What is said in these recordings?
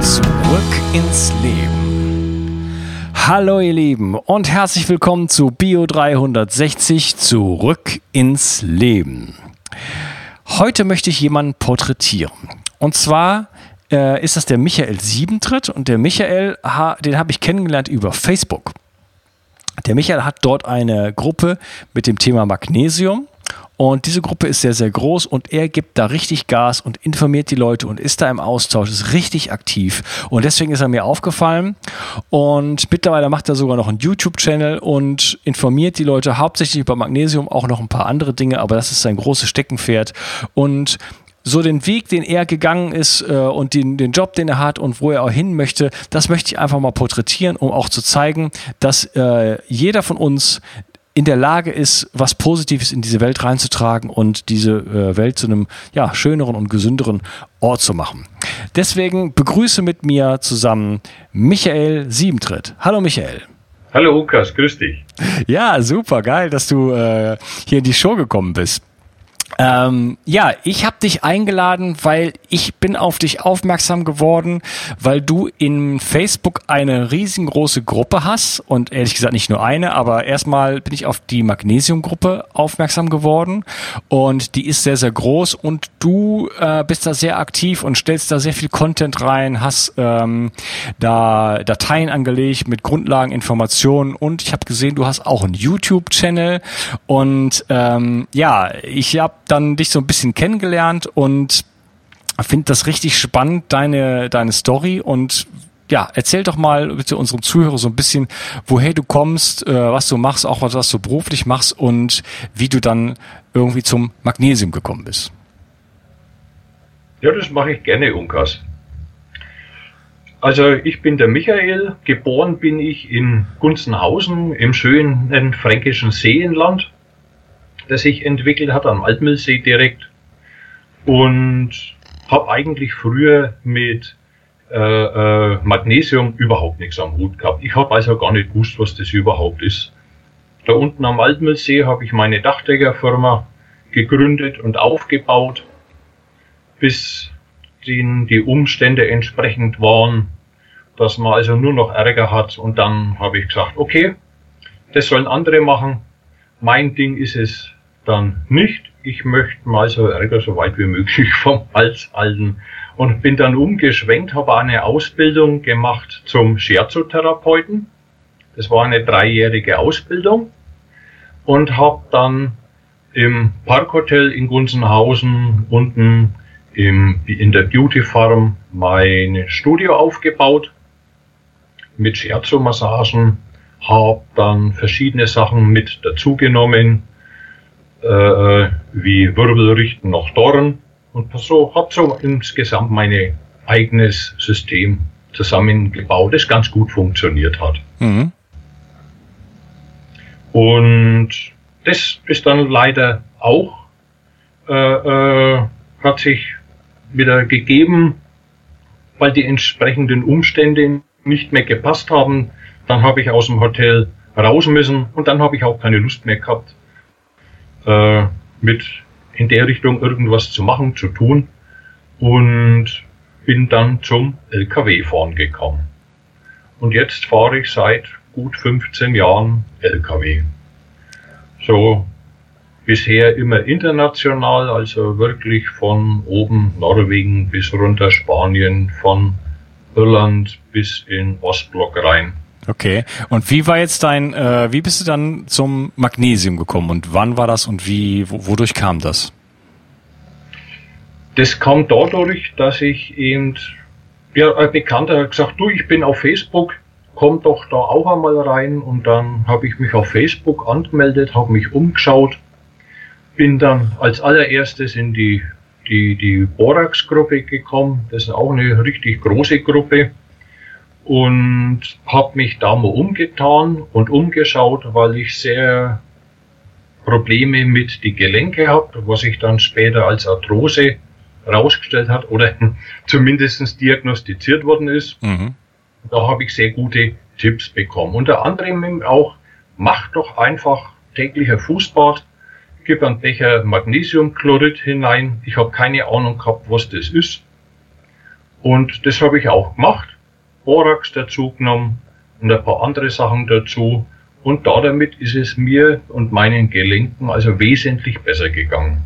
Zurück ins Leben. Hallo ihr Lieben und herzlich willkommen zu Bio 360 Zurück ins Leben. Heute möchte ich jemanden porträtieren. Und zwar ist das der Michael Siebentritt. Und der Michael, den habe ich kennengelernt über Facebook. Der Michael hat dort eine Gruppe mit dem Thema Magnesium. Und diese Gruppe ist sehr, sehr groß und er gibt da richtig Gas und informiert die Leute und ist da im Austausch, ist richtig aktiv. Und deswegen ist er mir aufgefallen und mittlerweile macht er sogar noch einen YouTube-Channel und informiert die Leute hauptsächlich über Magnesium, auch noch ein paar andere Dinge, aber das ist sein großes Steckenpferd. Und so den Weg, den er gegangen ist und den Job, den er hat und wo er auch hin möchte, das möchte ich einfach mal porträtieren, um auch zu zeigen, dass jeder von uns in der Lage ist, was Positives in diese Welt reinzutragen und diese Welt zu einem schöneren und gesünderen Ort zu machen. Deswegen begrüße mit mir zusammen Michael Siebentritt. Hallo Michael. Hallo Lukas, grüß dich. Ja, super geil, dass du hier in die Show gekommen bist. Ich habe dich eingeladen, weil ich bin auf dich aufmerksam geworden, weil du in Facebook eine riesengroße Gruppe hast und ehrlich gesagt nicht nur eine, aber erstmal bin ich auf die Magnesium-Gruppe aufmerksam geworden und die ist sehr, sehr groß und du bist da sehr aktiv und stellst da sehr viel Content rein, hast da Dateien angelegt mit Grundlageninformationen und ich habe gesehen, du hast auch einen YouTube-Channel und ich habe dann dich so ein bisschen kennengelernt und finde das richtig spannend, deine Story und erzähl doch mal bitte unserem Zuhörer so ein bisschen, woher du kommst, was du machst, auch was du beruflich machst und wie du dann irgendwie zum Magnesium gekommen bist. Ja, das mache ich gerne, Unkas. Also ich bin der Michael, geboren bin ich in Gunzenhausen im schönen fränkischen Seenland, das sich entwickelt hat am Altmühlsee direkt und habe eigentlich früher mit Magnesium überhaupt nichts am Hut gehabt. Ich habe also gar nicht gewusst, was das überhaupt ist. Da unten am Altmühlsee habe ich meine Dachdeckerfirma gegründet und aufgebaut, bis die Umstände entsprechend waren, dass man also nur noch Ärger hat und dann habe ich gesagt, okay, das sollen andere machen. Mein Ding ist es dann nicht. Ich möchte mal so Ärger so weit wie möglich vom Hals halten und bin dann umgeschwenkt, habe eine Ausbildung gemacht zum Scherzotherapeuten. Das war eine 3-jährige Ausbildung und habe dann im Parkhotel in Gunzenhausen unten in der Beauty Farm mein Studio aufgebaut mit Scherzo-Massagen. Habe dann verschiedene Sachen mit dazugenommen, wie Wirbelrichten nach Dorn und so. Habe so insgesamt mein eigenes System zusammengebaut, das ganz gut funktioniert hat. Mhm. Und das ist dann leider auch, hat sich wieder gegeben, weil die entsprechenden Umstände nicht mehr gepasst haben. Dann habe ich aus dem Hotel raus müssen und dann habe ich auch keine Lust mehr gehabt, mit in der Richtung irgendwas zu machen, zu tun und bin dann zum LKW-Fahren gekommen. Und jetzt fahre ich seit gut 15 Jahren LKW. So bisher immer international, also wirklich von oben Norwegen bis runter Spanien, von Irland bis in Ostblock rein. Okay, und wie war jetzt wie bist du dann zum Magnesium gekommen und wann war das und wodurch kam das? Das kam dadurch, dass ich eben, ein Bekannter hat gesagt, ich bin auf Facebook, komm doch da auch einmal rein und dann habe ich mich auf Facebook angemeldet, habe mich umgeschaut, bin dann als allererstes in die die Borax-Gruppe gekommen. Das ist auch eine richtig große Gruppe. Und habe mich da mal umgetan und umgeschaut, weil ich sehr Probleme mit den Gelenken habe, was sich dann später als Arthrose rausgestellt hat oder zumindest diagnostiziert worden ist. Mhm. Da habe ich sehr gute Tipps bekommen. Unter anderem auch, mach doch einfach täglicher Fußbad, gib einen Becher Magnesiumchlorid hinein. Ich habe keine Ahnung gehabt, was das ist. Und das habe ich auch gemacht. Borax dazu genommen und ein paar andere Sachen dazu. Und damit ist es mir und meinen Gelenken also wesentlich besser gegangen.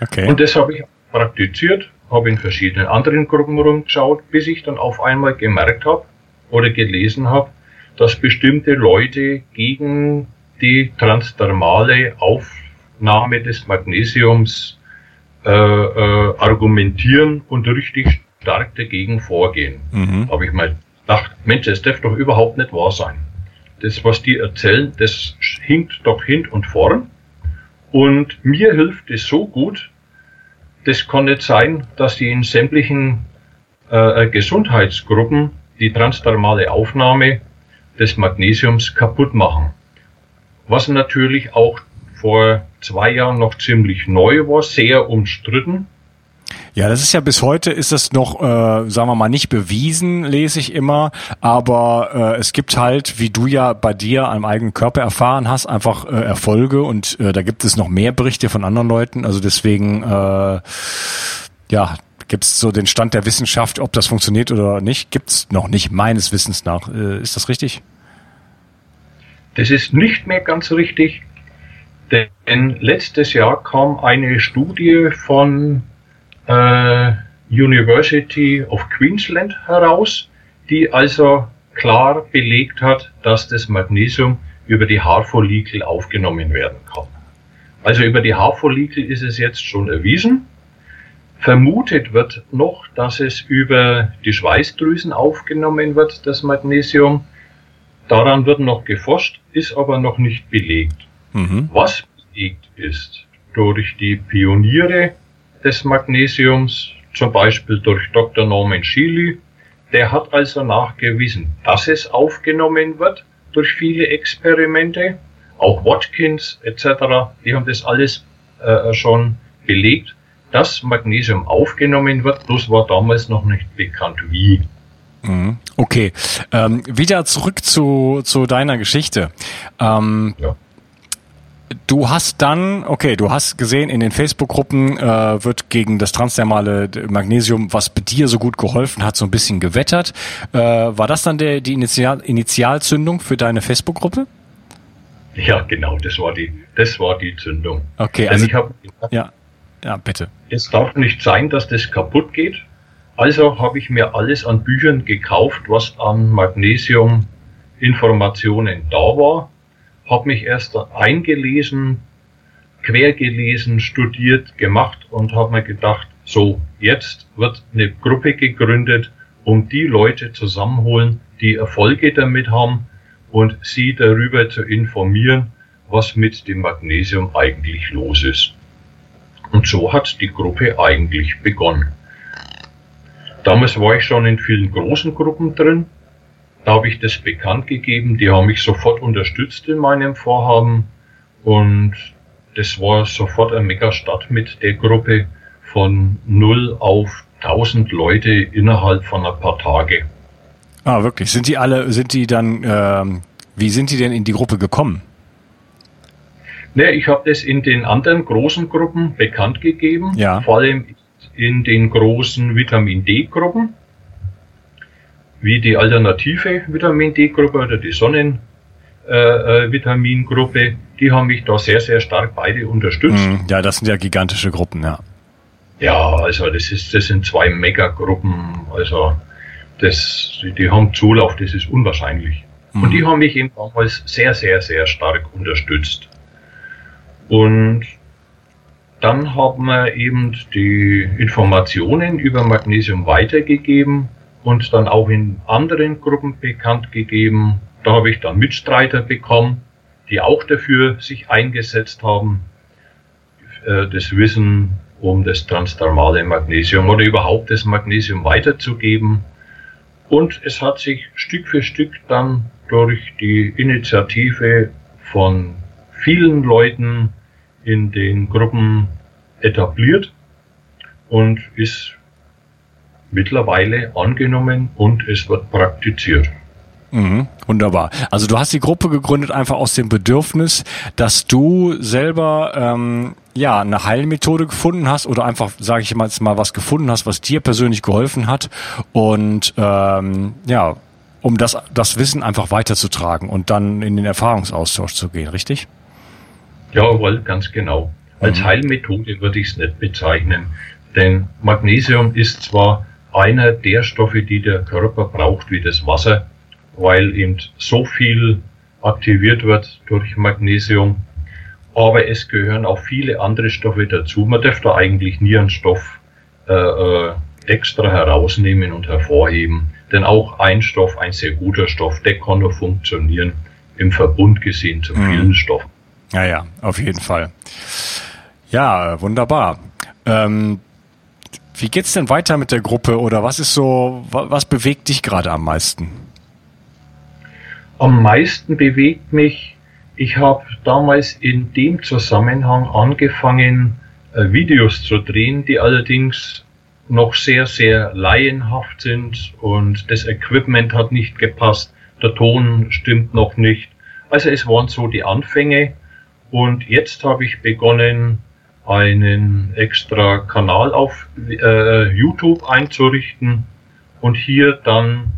Okay. Und das habe ich praktiziert, habe in verschiedenen anderen Gruppen rumgeschaut, bis ich dann auf einmal gemerkt habe oder gelesen habe, dass bestimmte Leute gegen die transdermale Aufnahme des Magnesiums argumentieren und richtig stark dagegen vorgehen. Mhm. Habe ich mal gedacht, Mensch, das darf doch überhaupt nicht wahr sein. Das, was die erzählen, das hinkt doch hin und vorn. Und mir hilft es so gut, das kann nicht sein, dass die in sämtlichen Gesundheitsgruppen die transdermale Aufnahme des Magnesiums kaputt machen. Was natürlich auch vor 2 Jahren noch ziemlich neu war, sehr umstritten. Ja, das ist ja bis heute, ist das noch, sagen wir mal, nicht bewiesen, lese ich immer, aber es gibt halt, wie du ja bei dir am eigenen Körper erfahren hast, einfach Erfolge und da gibt es noch mehr Berichte von anderen Leuten, also deswegen, ja, gibt's so den Stand der Wissenschaft, ob das funktioniert oder nicht, gibt's noch nicht, meines Wissens nach. Ist das richtig? Das ist nicht mehr ganz richtig, denn letztes Jahr kam eine Studie von University of Queensland heraus, die also klar belegt hat, dass das Magnesium über die Haarfollikel aufgenommen werden kann. Also über die Haarfollikel ist es jetzt schon erwiesen. Vermutet wird noch, dass es über die Schweißdrüsen aufgenommen wird, das Magnesium. Daran wird noch geforscht, ist aber noch nicht belegt. Mhm. Was belegt ist durch die Pioniere des Magnesiums, zum Beispiel durch Dr. Norman Schiele, der hat also nachgewiesen, dass es aufgenommen wird durch viele Experimente, auch Watkins etc., die haben das alles schon belegt, dass Magnesium aufgenommen wird, bloß war damals noch nicht bekannt wie. Okay, wieder zurück zu deiner Geschichte. Ja. Du hast dann, okay, du hast gesehen, in den Facebook-Gruppen wird gegen das transdermale Magnesium, was bei dir so gut geholfen hat, so ein bisschen gewettert. War das dann die Initialzündung für deine Facebook-Gruppe? Ja, genau, das war die Zündung. Okay, also ich habe gedacht, ja, bitte. Es darf nicht sein, dass das kaputt geht. Also habe ich mir alles an Büchern gekauft, was an Magnesium-Informationen da war. Habe mich erst eingelesen, quergelesen, studiert, gemacht und habe mir gedacht, so, jetzt wird eine Gruppe gegründet, um die Leute zusammenholen, die Erfolge damit haben und sie darüber zu informieren, was mit dem Magnesium eigentlich los ist. Und so hat die Gruppe eigentlich begonnen. Damals war ich schon in vielen großen Gruppen drin. Da habe ich das bekannt gegeben, die haben mich sofort unterstützt in meinem Vorhaben und das war sofort eine Megastart mit der Gruppe von 0 auf 1000 Leute innerhalb von ein paar Tagen. Ah, wirklich? Wie sind die denn in die Gruppe gekommen? Ne, ich habe das in den anderen großen Gruppen bekannt gegeben, ja. Vor allem in den großen Vitamin D-Gruppen. Wie die alternative Vitamin-D-Gruppe oder die Sonnenvitamingruppe, die haben mich da sehr, sehr stark beide unterstützt. Ja, das sind ja gigantische Gruppen, ja. Ja, also das sind 2 Megagruppen, also die haben Zulauf, das ist unwahrscheinlich. Mhm. Und die haben mich eben damals sehr, sehr, sehr stark unterstützt. Und dann haben wir eben die Informationen über Magnesium weitergegeben. Und dann auch in anderen Gruppen bekannt gegeben. Da habe ich dann Mitstreiter bekommen, die auch dafür sich eingesetzt haben, das Wissen um das transdermale Magnesium oder überhaupt das Magnesium weiterzugeben. Und es hat sich Stück für Stück dann durch die Initiative von vielen Leuten in den Gruppen etabliert und ist mittlerweile angenommen und es wird praktiziert. Mhm, wunderbar. Also du hast die Gruppe gegründet einfach aus dem Bedürfnis, dass du selber eine Heilmethode gefunden hast oder einfach, sage ich mal, was gefunden hast, was dir persönlich geholfen hat und um das Wissen einfach weiterzutragen und dann in den Erfahrungsaustausch zu gehen, richtig? Jawohl, ganz genau. Als Heilmethode würde ich es nicht bezeichnen, denn Magnesium ist zwar einer der Stoffe, die der Körper braucht, wie das Wasser, weil eben so viel aktiviert wird durch Magnesium, aber es gehören auch viele andere Stoffe dazu. Man dürfte eigentlich nie einen Stoff extra herausnehmen und hervorheben, denn auch ein Stoff, ein sehr guter Stoff, der kann nur funktionieren im Verbund gesehen zu vielen Stoffen. Ja, auf jeden Fall. Ja, wunderbar. Wie geht's denn weiter mit der Gruppe oder was bewegt dich gerade am meisten? Am meisten bewegt mich, ich habe damals in dem Zusammenhang angefangen, Videos zu drehen, die allerdings noch sehr, sehr laienhaft sind und das Equipment hat nicht gepasst, der Ton stimmt noch nicht. Also es waren so die Anfänge und jetzt habe ich begonnen, einen extra Kanal auf YouTube einzurichten und hier dann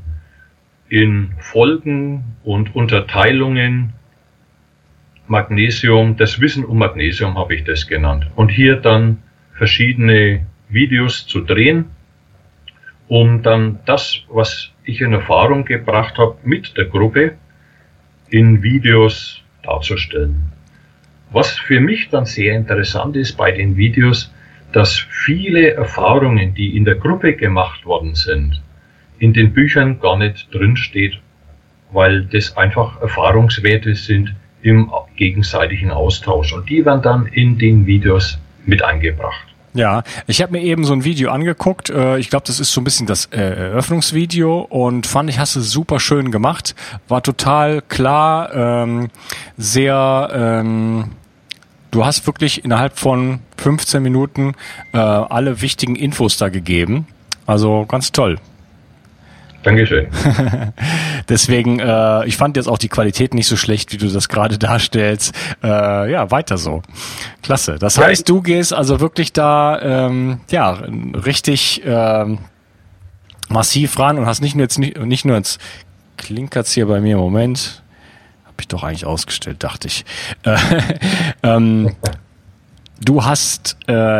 in Folgen und Unterteilungen Magnesium, das Wissen um Magnesium habe ich das genannt. Und hier dann verschiedene Videos zu drehen, um dann das, was ich in Erfahrung gebracht habe, mit der Gruppe in Videos darzustellen. Was für mich dann sehr interessant ist bei den Videos, dass viele Erfahrungen, die in der Gruppe gemacht worden sind, in den Büchern gar nicht drinsteht, weil das einfach Erfahrungswerte sind im gegenseitigen Austausch. Und die werden dann in den Videos mit eingebracht. Ja, ich habe mir eben so ein Video angeguckt. Ich glaube, das ist so ein bisschen das Eröffnungsvideo und fand ich, hast du super schön gemacht. War total klar, du hast wirklich innerhalb von 15 Minuten alle wichtigen Infos da gegeben. Also ganz toll. Dankeschön. Deswegen, ich fand jetzt auch die Qualität nicht so schlecht, wie du das gerade darstellst. Weiter so. Klasse. Das heißt, du gehst also wirklich da richtig massiv ran und hast nicht nur jetzt klinkert's hier bei mir, Moment, habe ich doch eigentlich ausgestellt, dachte ich. Du hast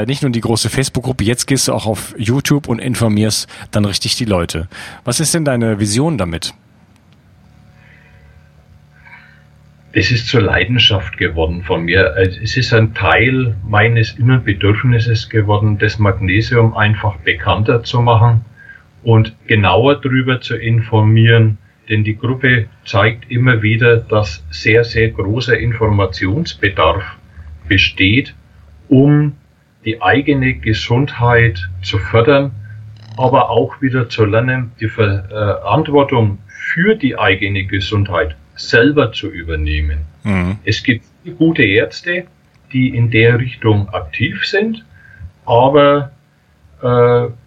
nicht nur die große Facebook-Gruppe, jetzt gehst du auch auf YouTube und informierst dann richtig die Leute. Was ist denn deine Vision damit? Es ist zur Leidenschaft geworden von mir. Es ist ein Teil meines inneren Bedürfnisses geworden, das Magnesium einfach bekannter zu machen und genauer darüber zu informieren. Denn die Gruppe zeigt immer wieder, dass sehr, sehr großer Informationsbedarf besteht, um die eigene Gesundheit zu fördern, aber auch wieder zu lernen, die Verantwortung für die eigene Gesundheit selber zu übernehmen. Mhm. Es gibt gute Ärzte, die in der Richtung aktiv sind, aber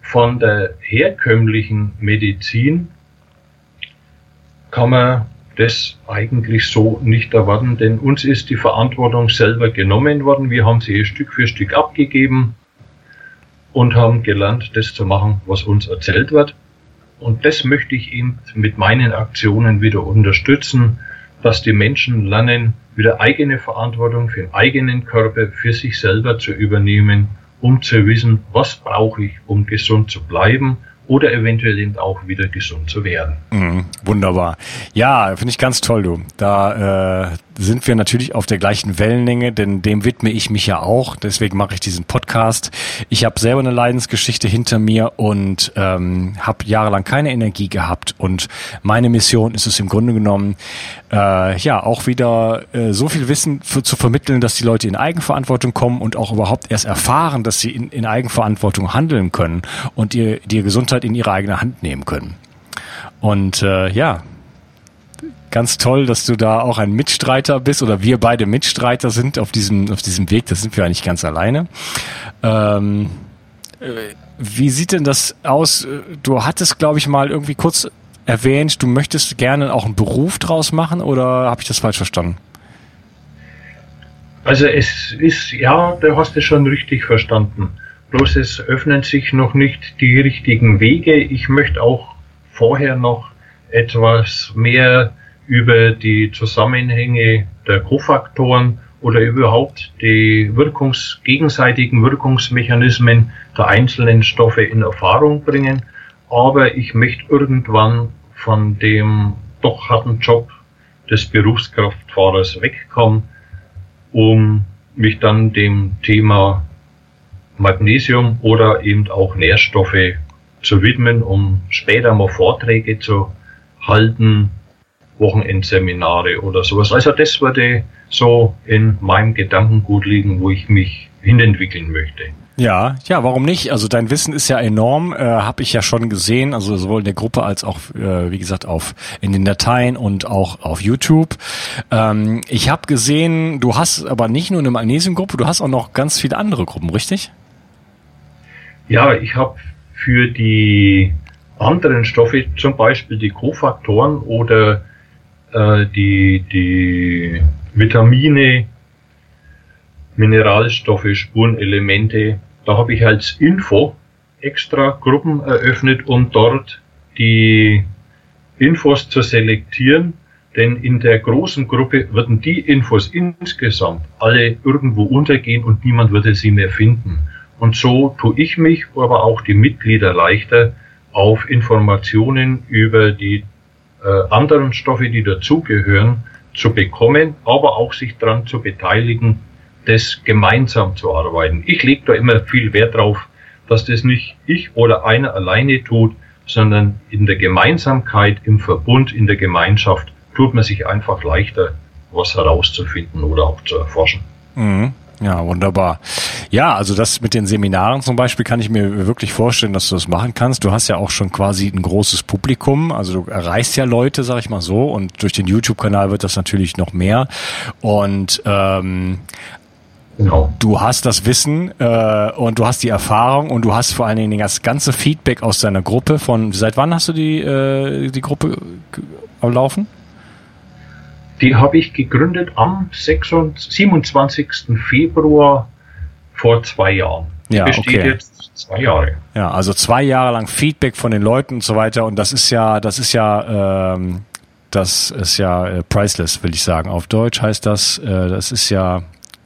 von der herkömmlichen Medizin kann man das eigentlich so nicht erwarten, denn uns ist die Verantwortung selber genommen worden. Wir haben sie Stück für Stück abgegeben und haben gelernt, das zu machen, was uns erzählt wird. Und das möchte ich eben mit meinen Aktionen wieder unterstützen, dass die Menschen lernen, wieder eigene Verantwortung für den eigenen Körper, für sich selber zu übernehmen, um zu wissen, was brauche ich, um gesund zu bleiben oder eventuell eben auch wieder gesund zu werden. Mhm, wunderbar. Ja, finde ich ganz toll, du. Da sind wir natürlich auf der gleichen Wellenlänge, denn dem widme ich mich ja auch. Deswegen mache ich diesen Podcast. Ich habe selber eine Leidensgeschichte hinter mir und habe jahrelang keine Energie gehabt. Und meine Mission ist es im Grunde genommen, auch wieder so viel Wissen zu vermitteln, dass die Leute in Eigenverantwortung kommen und auch überhaupt erst erfahren, dass sie in Eigenverantwortung handeln können und die Gesundheit in ihre eigene Hand nehmen können. Und ganz toll, dass du da auch ein Mitstreiter bist oder wir beide Mitstreiter sind auf diesem Weg. Das sind wir eigentlich ganz alleine. Wie sieht denn das aus? Du hattest, glaube ich, mal irgendwie kurz erwähnt, du möchtest gerne auch einen Beruf draus machen, oder habe ich das falsch verstanden? Also es ist, ja, du hast es schon richtig verstanden. Bloß es öffnen sich noch nicht die richtigen Wege. Ich möchte auch vorher noch etwas mehr über die Zusammenhänge der Kofaktoren oder überhaupt die gegenseitigen Wirkungsmechanismen der einzelnen Stoffe in Erfahrung bringen. Aber ich möchte irgendwann von dem doch harten Job des Berufskraftfahrers wegkommen, um mich dann dem Thema Magnesium oder eben auch Nährstoffe zu widmen, um später mal Vorträge zu halten, Wochenendseminare oder sowas. Also das würde so in meinem Gedankengut liegen, wo ich mich hinentwickeln möchte. Ja, warum nicht? Also dein Wissen ist ja enorm, habe ich ja schon gesehen, also sowohl in der Gruppe als auch, wie gesagt, in den Dateien und auch auf YouTube. Ich habe gesehen, du hast aber nicht nur eine Magnesiumgruppe, du hast auch noch ganz viele andere Gruppen, richtig? Ja, ich habe für die anderen Stoffe, zum Beispiel die Kofaktoren oder die Vitamine, Mineralstoffe, Spurenelemente, da habe ich als Info extra Gruppen eröffnet, um dort die Infos zu selektieren, denn in der großen Gruppe würden die Infos insgesamt alle irgendwo untergehen und niemand würde sie mehr finden. Und so tue ich mich, aber auch die Mitglieder leichter auf Informationen über die anderen Stoffe, die dazugehören, zu bekommen, aber auch sich daran zu beteiligen, das gemeinsam zu arbeiten. Ich lege da immer viel Wert drauf, dass das nicht ich oder einer alleine tut, sondern in der Gemeinsamkeit, im Verbund, in der Gemeinschaft tut man sich einfach leichter, was herauszufinden oder auch zu erforschen. Mhm. Ja, wunderbar. Ja, also das mit den Seminaren zum Beispiel kann ich mir wirklich vorstellen, dass du das machen kannst. Du hast ja auch schon quasi ein großes Publikum, also du erreichst ja Leute, sag ich mal so, und durch den YouTube-Kanal wird das natürlich noch mehr. Und genau. Du hast das Wissen und du hast die Erfahrung und du hast vor allen Dingen das ganze Feedback aus deiner Gruppe. Seit wann hast du die Gruppe am Laufen? Die habe ich gegründet am 27. Februar vor 2 Jahren. Ja, besteht okay. Jetzt 2 Jahre. Ja, also 2 Jahre lang Feedback von den Leuten und so weiter. Und das ist ja priceless, will ich sagen. Auf Deutsch heißt das, das ist ja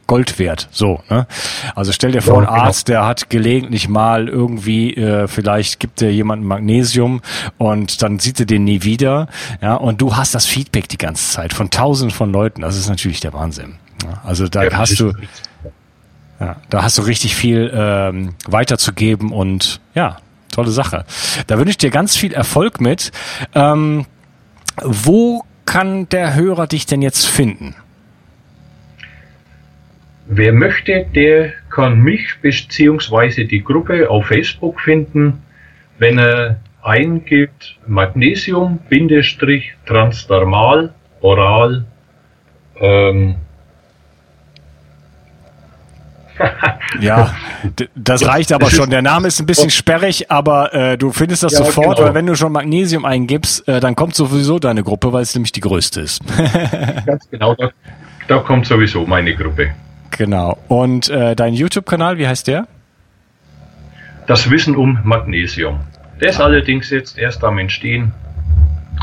Gold wert. So, ne? Also stell dir vor, ein Arzt, der hat gelegentlich mal irgendwie, vielleicht gibt dir jemanden Magnesium und dann sieht er den nie wieder. Ja, und du hast das Feedback die ganze Zeit von Tausenden von Leuten. Das ist natürlich der Wahnsinn. Ja, also da hast du richtig viel weiterzugeben und ja, tolle Sache. Da wünsche ich dir ganz viel Erfolg mit. Wo kann der Hörer dich denn jetzt finden? Wer möchte, der kann mich bzw. die Gruppe auf Facebook finden, wenn er eingibt Magnesium-Transdermal Oral Ja, das reicht aber schon. Der Name ist ein bisschen sperrig, aber du findest das sofort, genau. Weil wenn du schon Magnesium eingibst, dann kommt sowieso deine Gruppe, weil es nämlich die größte ist. Ganz genau, da kommt sowieso meine Gruppe. Genau. Und dein YouTube-Kanal, wie heißt der? Das Wissen um Magnesium. Der ist allerdings jetzt erst am Entstehen.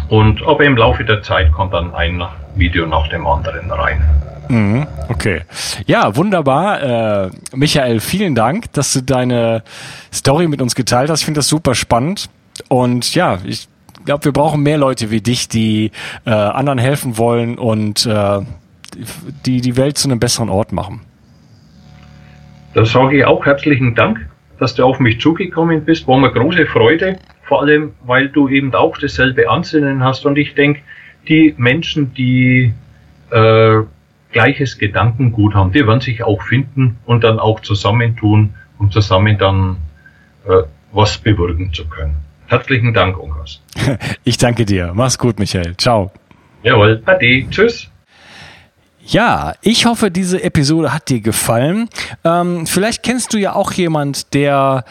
Und aber im Laufe der Zeit kommt dann ein Video nach dem anderen rein. Mhm, okay. Ja, wunderbar. Michael, vielen Dank, dass du deine Story mit uns geteilt hast. Ich finde das super spannend. Und ja, ich glaube, wir brauchen mehr Leute wie dich, die anderen helfen wollen und die Welt zu einem besseren Ort machen. Da sage ich auch herzlichen Dank, dass du auf mich zugekommen bist. War mir große Freude, vor allem, weil du eben auch dasselbe Ansinnen hast. Und ich denke, die Menschen, die gleiches Gedankengut haben, die werden sich auch finden und dann auch zusammentun, um zusammen dann was bewirken zu können. Herzlichen Dank, Unkas. Ich danke dir. Mach's gut, Michael. Ciao. Jawohl. Ade. Tschüss. Ja, ich hoffe, diese Episode hat dir gefallen. Vielleicht kennst du ja auch jemand, der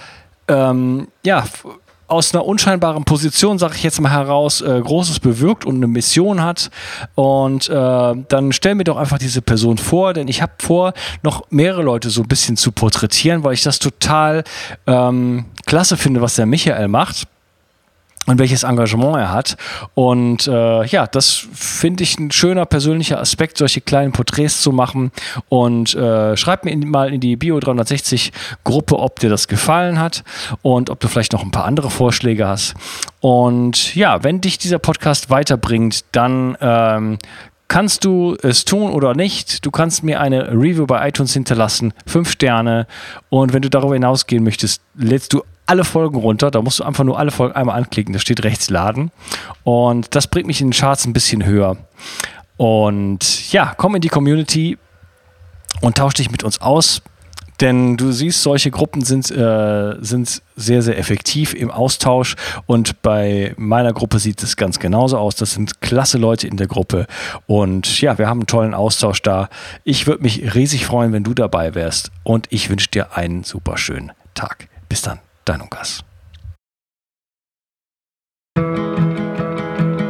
aus einer unscheinbaren Position, sage ich jetzt mal heraus, Großes bewirkt und eine Mission hat. Und dann stell mir doch einfach diese Person vor, denn ich habe vor, noch mehrere Leute so ein bisschen zu porträtieren, weil ich das total klasse finde, was der Michael macht. Und welches Engagement er hat. Und das finde ich ein schöner persönlicher Aspekt, solche kleinen Porträts zu machen. Und schreib mir mal in die Bio 360 Gruppe, ob dir das gefallen hat und ob du vielleicht noch ein paar andere Vorschläge hast. Und ja, wenn dich dieser Podcast weiterbringt, dann kannst du es tun oder nicht. Du kannst mir eine Review bei iTunes hinterlassen, 5 Sterne. Und wenn du darüber hinausgehen möchtest, lädst du alle Folgen runter, da musst du einfach nur alle Folgen einmal anklicken, da steht rechts Laden und das bringt mich in den Charts ein bisschen höher. Und ja, komm in die Community und tausch dich mit uns aus, denn du siehst, solche Gruppen sind sehr, sehr effektiv im Austausch und bei meiner Gruppe sieht es ganz genauso aus. Das sind klasse Leute in der Gruppe und ja, wir haben einen tollen Austausch da. Ich würde mich riesig freuen, wenn du dabei wärst und ich wünsche dir einen super schönen Tag. Bis dann. Dein Unkas.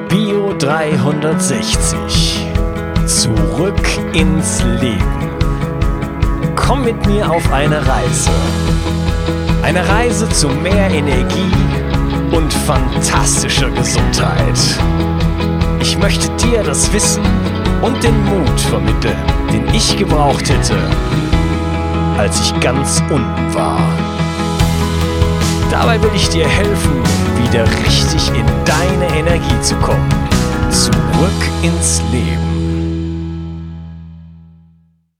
Bio 360. Zurück ins Leben. Komm mit mir auf eine Reise. Eine Reise zu mehr Energie und fantastischer Gesundheit. Ich möchte dir das Wissen und den Mut vermitteln, den ich gebraucht hätte, als ich ganz unten war. Dabei will ich dir helfen, wieder richtig in deine Energie zu kommen. Zurück ins Leben.